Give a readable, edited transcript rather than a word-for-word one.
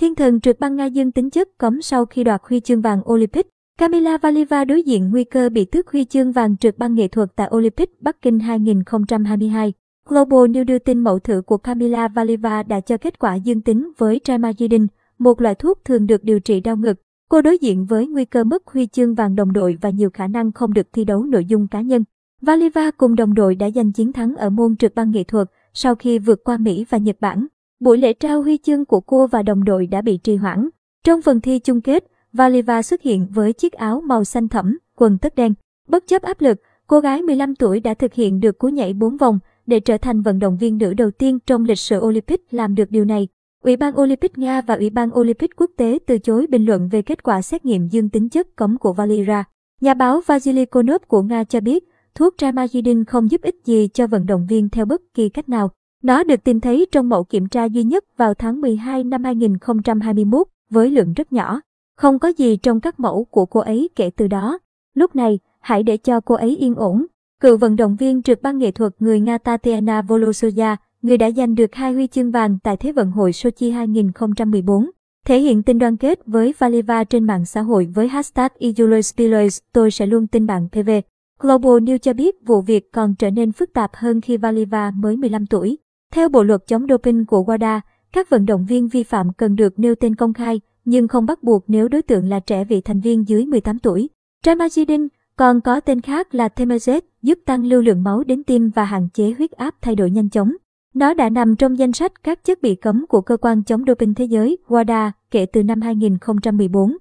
Thiên thần trượt băng Nga dương tính chất cấm sau khi đoạt huy chương vàng Olympic. Kamila Valieva đối diện nguy cơ bị tước huy chương vàng trượt băng nghệ thuật tại Olympic Bắc Kinh 2022. Global News đưa tin mẫu thử của Kamila Valieva đã cho kết quả dương tính với Tramagidin, một loại thuốc thường được điều trị đau ngực. Cô đối diện với nguy cơ mất huy chương vàng đồng đội và nhiều khả năng không được thi đấu nội dung cá nhân. Valieva cùng đồng đội đã giành chiến thắng ở môn trượt băng nghệ thuật sau khi vượt qua Mỹ và Nhật Bản. Buổi lễ trao huy chương của cô và đồng đội đã bị trì hoãn. Trong phần thi chung kết, Valieva xuất hiện với chiếc áo màu xanh thẫm, quần tất đen. Bất chấp áp lực, cô gái 15 tuổi đã thực hiện được cú nhảy 4 vòng để trở thành vận động viên nữ đầu tiên trong lịch sử Olympic làm được điều này. Ủy ban Olympic Nga và Ủy ban Olympic Quốc tế từ chối bình luận về kết quả xét nghiệm dương tính chất cấm của Valieva. Nhà báo Vasily Konov của Nga cho biết, thuốc Tramagidin không giúp ích gì cho vận động viên theo bất kỳ cách nào. Nó được tìm thấy trong mẫu kiểm tra duy nhất vào tháng 12 năm 2021 với lượng rất nhỏ. Không có gì trong các mẫu của cô ấy kể từ đó. Lúc này, hãy để cho cô ấy yên ổn. Cựu vận động viên trượt băng nghệ thuật người Nga Tatiana Volosozha, người đã giành được 2 huy chương vàng tại Thế vận hội Sochi 2014, thể hiện tình đoàn kết với Valieva trên mạng xã hội với hashtag #EuloSpilois, tôi sẽ luôn tin bạn PV. Global News cho biết vụ việc còn trở nên phức tạp hơn khi Valieva mới 15 tuổi. Theo bộ luật chống doping của WADA, các vận động viên vi phạm cần được nêu tên công khai, nhưng không bắt buộc nếu đối tượng là trẻ vị thành viên dưới 18 tuổi. Tramagidin, còn có tên khác là Temazet, giúp tăng lưu lượng máu đến tim và hạn chế huyết áp thay đổi nhanh chóng. Nó đã nằm trong danh sách các chất bị cấm của Cơ quan chống doping Thế giới WADA kể từ năm 2014.